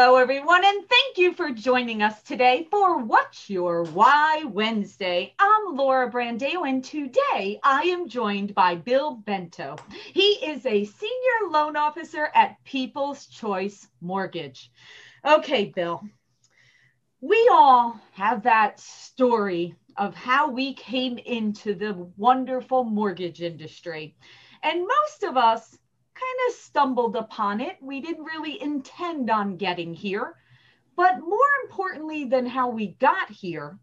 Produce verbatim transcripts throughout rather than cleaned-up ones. Hello, everyone, and thank you for joining us today for What's Your Why Wednesday. I'm Laura Brandeo, and today I am joined by Bill Bento. He is a senior loan officer at People's Choice Mortgage. Okay, Bill, we all have that story of how we came into the wonderful mortgage industry, and most of us kind of stumbled upon it. We didn't really intend on getting here, but more importantly than how we got here,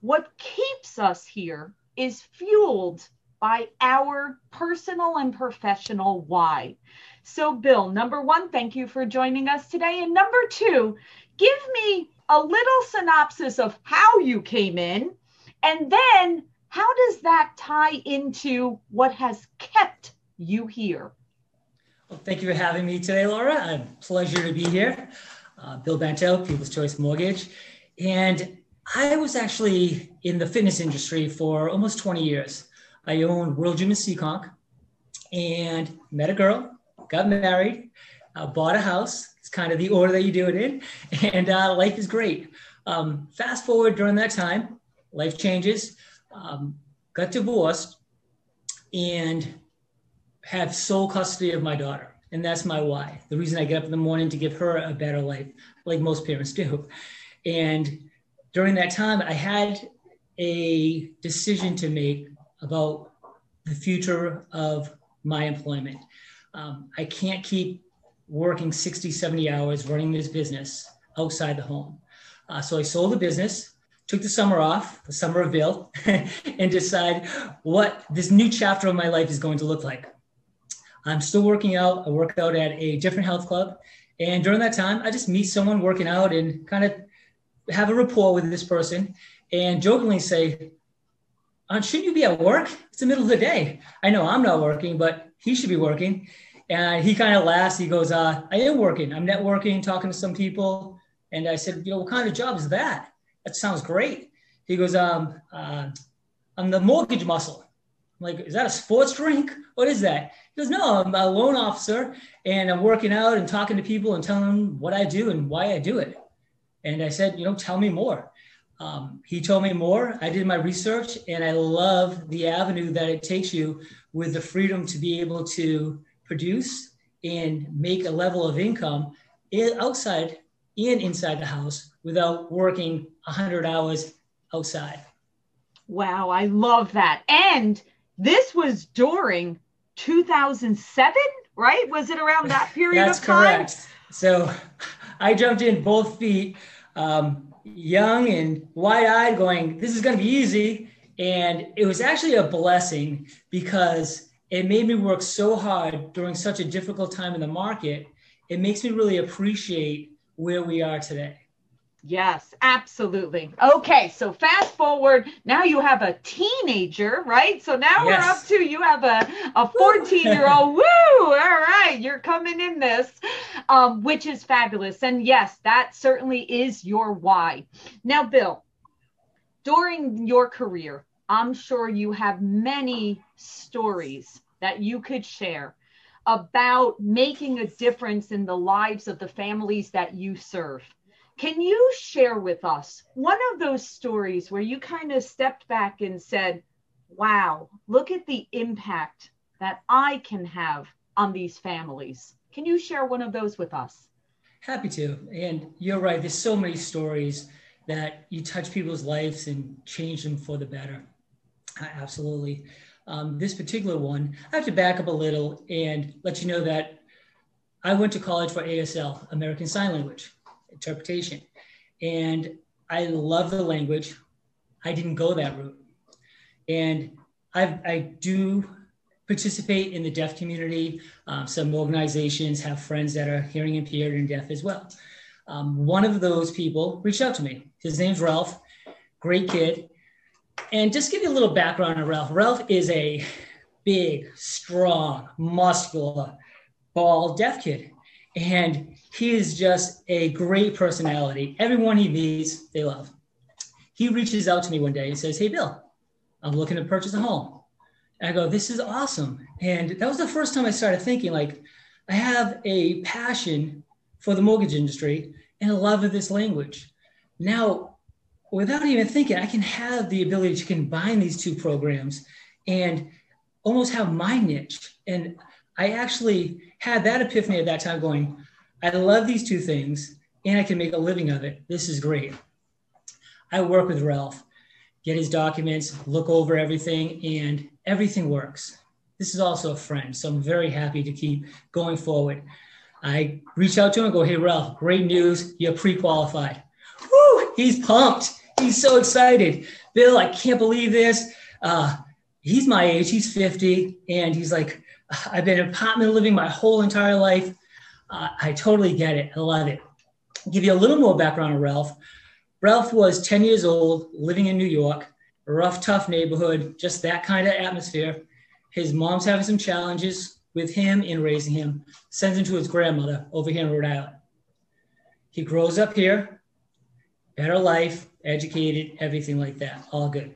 what keeps us here is fueled by our personal and professional why. So Bill, number one, thank you for joining us today. And number two, give me a little synopsis of how you came in, and then how does that tie into what has kept you here? Well, thank you for having me today, Laura. A pleasure to be here. Uh, Bill Bento, People's Choice Mortgage. And I was actually in the fitness industry for almost twenty years. I owned World Gym in Seekonk and met a girl, got married, uh, bought a house. It's kind of the order that you do it in. And uh, life is great. Um, fast forward during that time, life changes, um, got divorced, and have sole custody of my daughter. And that's my why. The reason I get up in the morning to give her a better life, like most parents do. And during that time, I had a decision to make about the future of my employment. Um, I can't keep working sixty, seventy hours running this business outside the home. Uh, so I sold the business, took the summer off, the summer of Bill, and decide what this new chapter of my life is going to look like. I'm still working out. I work out at a different health club. And during that time, I just meet someone working out and kind of have a rapport with this person and jokingly say, shouldn't you be at work? It's the middle of the day. I know I'm not working, but he should be working. And he kind of laughs. He goes, uh, I am working. I'm networking, talking to some people. And I said, you know, what kind of job is that? That sounds great. He goes, um, uh, I'm the mortgage muscle. I'm like, is that a sports drink? What is that? He goes, no, I'm a loan officer and I'm working out and talking to people and telling them what I do and why I do it. And I said, you know, tell me more. Um, he told me more. I did my research and I love the avenue that it takes you with the freedom to be able to produce and make a level of income outside and inside the house without working one hundred hours outside. Wow, I love that. And this was during two thousand seven, right? Was it around that period of time? That's correct. So I jumped in both feet, um, young and wide-eyed, going, this is going to be easy. And it was actually a blessing because it made me work so hard during such a difficult time in the market. It makes me really appreciate where we are today. Yes, absolutely. Okay, so fast forward. Now you have a teenager, right? So now yes. We're up to you have a, a fourteen-year-old. Woo! All right, you're coming in this, um, which is fabulous. And yes, that certainly is your why. Now, Bill, during your career, I'm sure you have many stories that you could share about making a difference in the lives of the families that you serve. Can you share with us one of those stories where you kind of stepped back and said, wow, look at the impact that I can have on these families? Can you share one of those with us? Happy to. And you're right. There's so many stories that you touch people's lives and change them for the better. Absolutely. Um, this particular one, I have to back up a little and let you know that I went to college for A S L, American Sign Language interpretation. And I love the language. I didn't go that route. And I've, I do participate in the deaf community. Um, some organizations have friends that are hearing impaired and deaf as well. Um, one of those people reached out to me. His name's Ralph, great kid. And just give you a little background on Ralph. Ralph is a big, strong, muscular, bald deaf kid. And he is just a great personality. Everyone he meets, they love. He reaches out to me one day and says, hey, Bill, I'm looking to purchase a home. And I go, this is awesome. And that was the first time I started thinking, like, I have a passion for the mortgage industry and a love of this language. Now, without even thinking, I can have the ability to combine these two programs and almost have my niche. And I actually had that epiphany at that time going, I love these two things and I can make a living of it. This is great. I work with Ralph, get his documents, look over everything, and everything works. This is also a friend, so I'm very happy to keep going forward. I reach out to him and go, hey, Ralph, great news. You're pre-qualified. Woo! He's pumped. He's so excited. Bill, I can't believe this. Uh, he's my age. He's fifty. And he's like, I've been apartment living my whole entire life. Uh, I totally get it. I love it. I'll give you a little more background on Ralph. Ralph was ten years old, living in New York, a rough, tough neighborhood, just that kind of atmosphere. His mom's having some challenges with him in raising him, sends him to his grandmother over here in Rhode Island. He grows up here, better life, educated, everything like that, all good.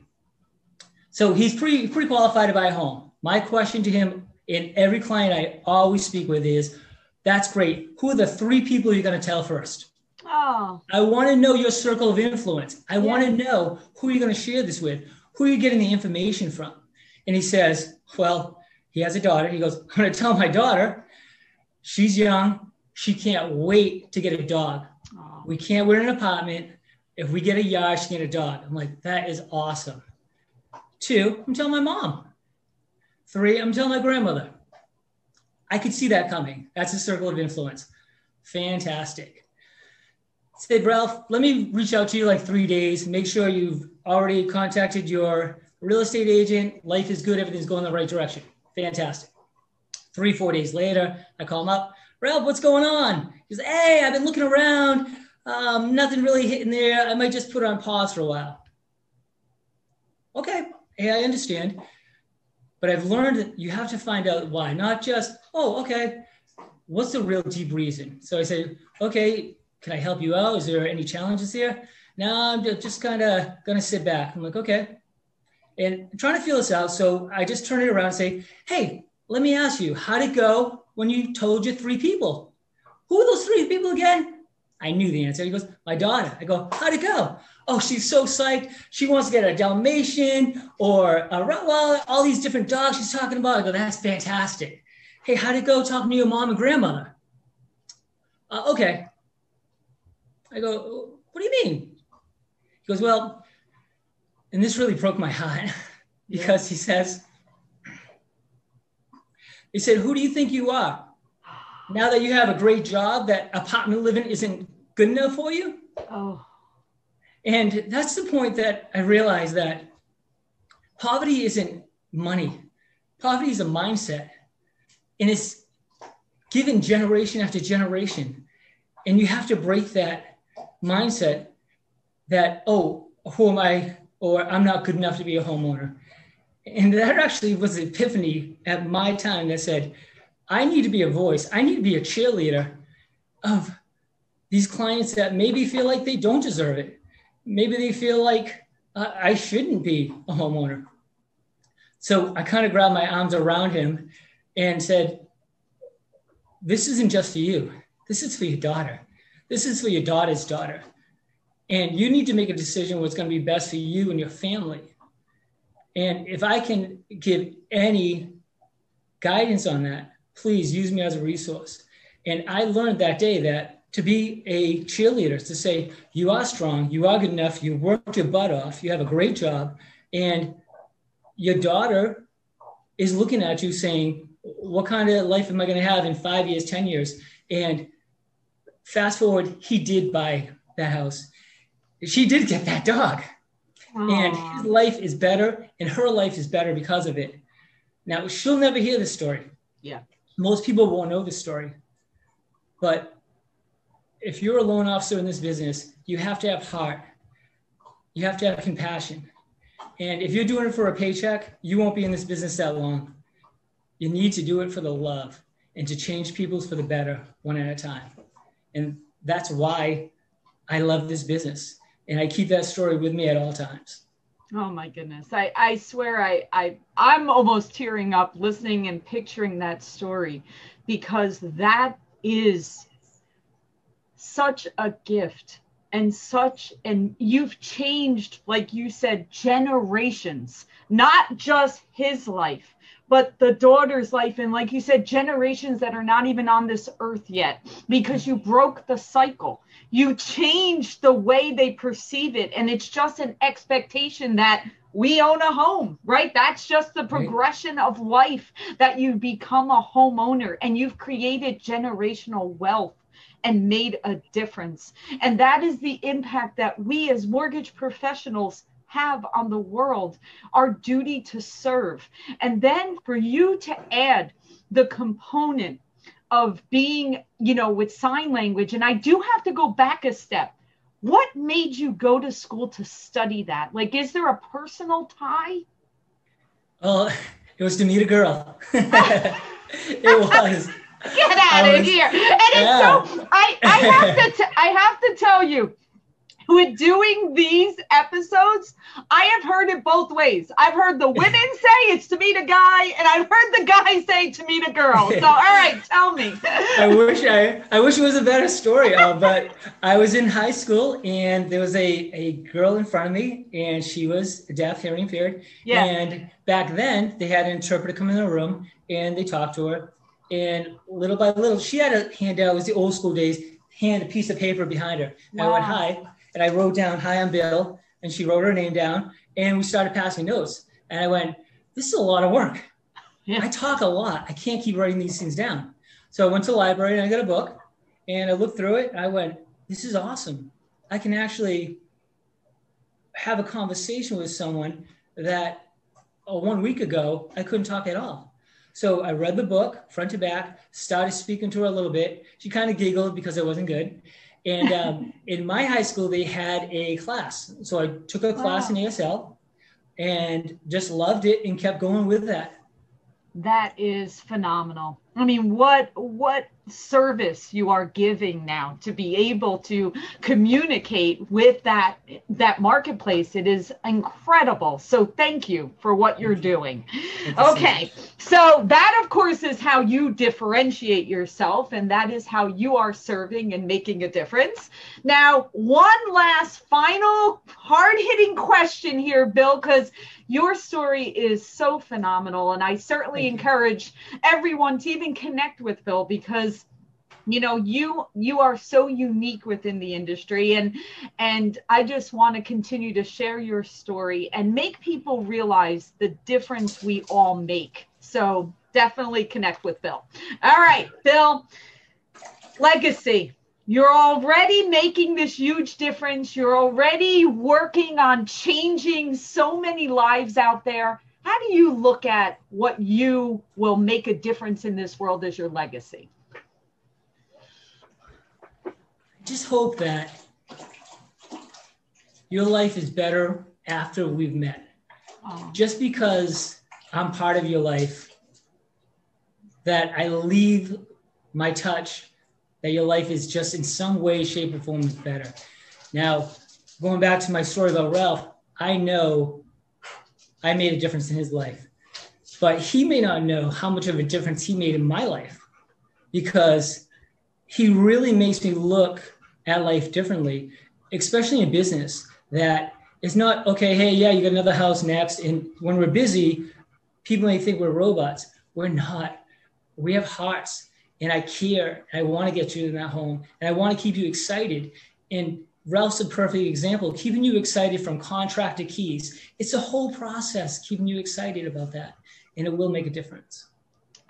So he's pretty, pretty qualified to buy a home. My question to him and every client I always speak with is, that's great. Who are the three people you're going to tell first? Oh. I want to know your circle of influence. I yeah. want to know who you're going to share this with. Who are you getting the information from? And he says, well, he has a daughter. He goes, I'm going to tell my daughter. She's young. She can't wait to get a dog. Oh. We can't, we're in an apartment. If we get a yard, she can get a dog. I'm like, that is awesome. Two, I'm telling my mom. Three, I'm telling my grandmother. I could see that coming. That's a circle of influence. Fantastic. Say, Ralph, let me reach out to you like three days. Make sure you've already contacted your real estate agent. Life is good. Everything's going in the right direction. Fantastic. Three, four days later, I call him up. Ralph, what's going on? He's like, hey, I've been looking around. Um, nothing really hitting there. I might just put it on pause for a while. Okay. Hey, I understand. But I've learned that you have to find out why, not just, oh, okay, what's the real deep reason? So I say, okay, can I help you out? Is there any challenges here? No, I'm just kind of going to sit back. I'm like, okay. And I'm trying to feel this out. So I just turn it around and say, hey, let me ask you, how'd it go when you told your three people? Who are those three people again? I knew the answer. He goes, my daughter. I go, how'd it go? Oh, she's so psyched. She wants to get a Dalmatian or a Rottweiler, all these different dogs she's talking about. I go, that's fantastic. Hey, how'd it go talking to your mom and grandmother? Uh, okay. I go, what do you mean? He goes, well, and this really broke my heart because yeah. he says, he said, who do you think you are? Now that you have a great job, that apartment living isn't good enough for you? Oh. And that's the point that I realized that poverty isn't money. Poverty is a mindset. And it's given generation after generation. And you have to break that mindset that, oh, who am I? Or I'm not good enough to be a homeowner. And that actually was the epiphany at my time that said, I need to be a voice. I need to be a cheerleader of these clients that maybe feel like they don't deserve it. Maybe they feel like uh, I shouldn't be a homeowner. So I kind of grabbed my arms around him and said, this isn't just for you. This is for your daughter. This is for your daughter's daughter. And you need to make a decision what's going to be best for you and your family. And if I can give any guidance on that, please use me as a resource. And I learned that day that to be a cheerleader is to say, you are strong, you are good enough, you worked your butt off, you have a great job, and your daughter is looking at you saying, what kind of life am I going to have in five years, ten years? And fast forward, he did buy that house. She did get that dog. Aww. And his life is better and her life is better because of it. Now, she'll never hear this story. Yeah. Most people won't know this story, but if you're a loan officer in this business, you have to have heart. You have to have compassion. And if you're doing it for a paycheck, you won't be in this business that long. You need to do it for the love and to change people for the better one at a time. And that's why I love this business. And I keep that story with me at all times. Oh my goodness. I, I swear I, I, I'm almost tearing up listening and picturing that story because that is such a gift and such, and you've changed, like you said, generations, not just his life, but the daughter's life. And like you said, generations that are not even on this earth yet, because you broke the cycle. You changed the way they perceive it. And it's just an expectation that we own a home, right? That's just the progression right. of life, that you become a homeowner, and you've created generational wealth and made a difference. And that is the impact that we as mortgage professionals have on the world, our duty to serve. And then for you to add the component of being, you know, with sign language, and I do have to go back a step. What made you go to school to study that? Like, is there a personal tie? Uh, it was to meet a girl. It was. Get out was, of here. And yeah. it's so, I, I, have to t- I have to tell you, with doing these episodes, I have heard it both ways. I've heard the women say it's to meet a guy, and I've heard the guy say to meet a girl. So, all right, tell me. I wish I, I wish it was a better story, uh, but I was in high school, and there was a, a girl in front of me, and she was deaf, hearing impaired. Yeah. And back then, they had an interpreter come in the room, and they talked to her. And little by little, she had a handout. It was the old school days, hand a piece of paper behind her. And wow. I went, hi. And I wrote down, hi, I'm Bill. And she wrote her name down. And we started passing notes. And I went, this is a lot of work. Yeah. I talk a lot. I can't keep writing these things down. So I went to the library and I got a book. And I looked through it. And I went, this is awesome. I can actually have a conversation with someone that oh, one week ago, I couldn't talk at all. So I read the book front to back, started speaking to her a little bit. She kind of giggled because I wasn't good. And um, in my high school, they had a class. So I took a class wow. in A S L and just loved it and kept going with that. That is phenomenal. I mean, what what service you are giving now to be able to communicate with that that marketplace. It is incredible. So thank you for what you're doing. Okay, so that, of course, is how you differentiate yourself, and that is how you are serving and making a difference. Now, one last final hard-hitting question here, Bill, because your story is so phenomenal, and I certainly encourage everyone to even connect with Bill, because you know you you are so unique within the industry, and and I just want to continue to share your story and make people realize the difference we all make. So definitely connect with Bill. All right, Bill, legacy. You're already making this huge difference. You're already working on changing so many lives out there. How do you look at what you will make a difference in this world as your legacy? I just hope that your life is better after we've met. Oh. Just because I'm part of your life, that I leave my touch, that your life is just in some way, shape, or form is better. Now, going back to my story about Ralph, I know I made a difference in his life, but he may not know how much of a difference he made in my life, because he really makes me look at life differently, especially in business, that it's not, okay, hey, yeah, you got another house next. And when we're busy, people may think we're robots. We're not. We have hearts, and I care. And I want to get you in that home, and I want to keep you excited. And Ralph's a perfect example, keeping you excited from contract to keys. It's a whole process, keeping you excited about that, and it will make a difference.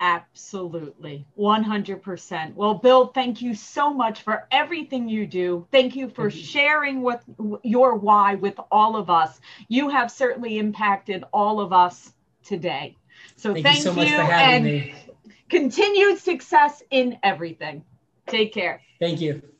Absolutely, one hundred percent. Well, Bill, thank you so much for everything you do. Thank you for thank you. sharing with your why with all of us. You have certainly impacted all of us today. So thank, thank you so much you for having and me. Continued success in everything. Take care. Thank you.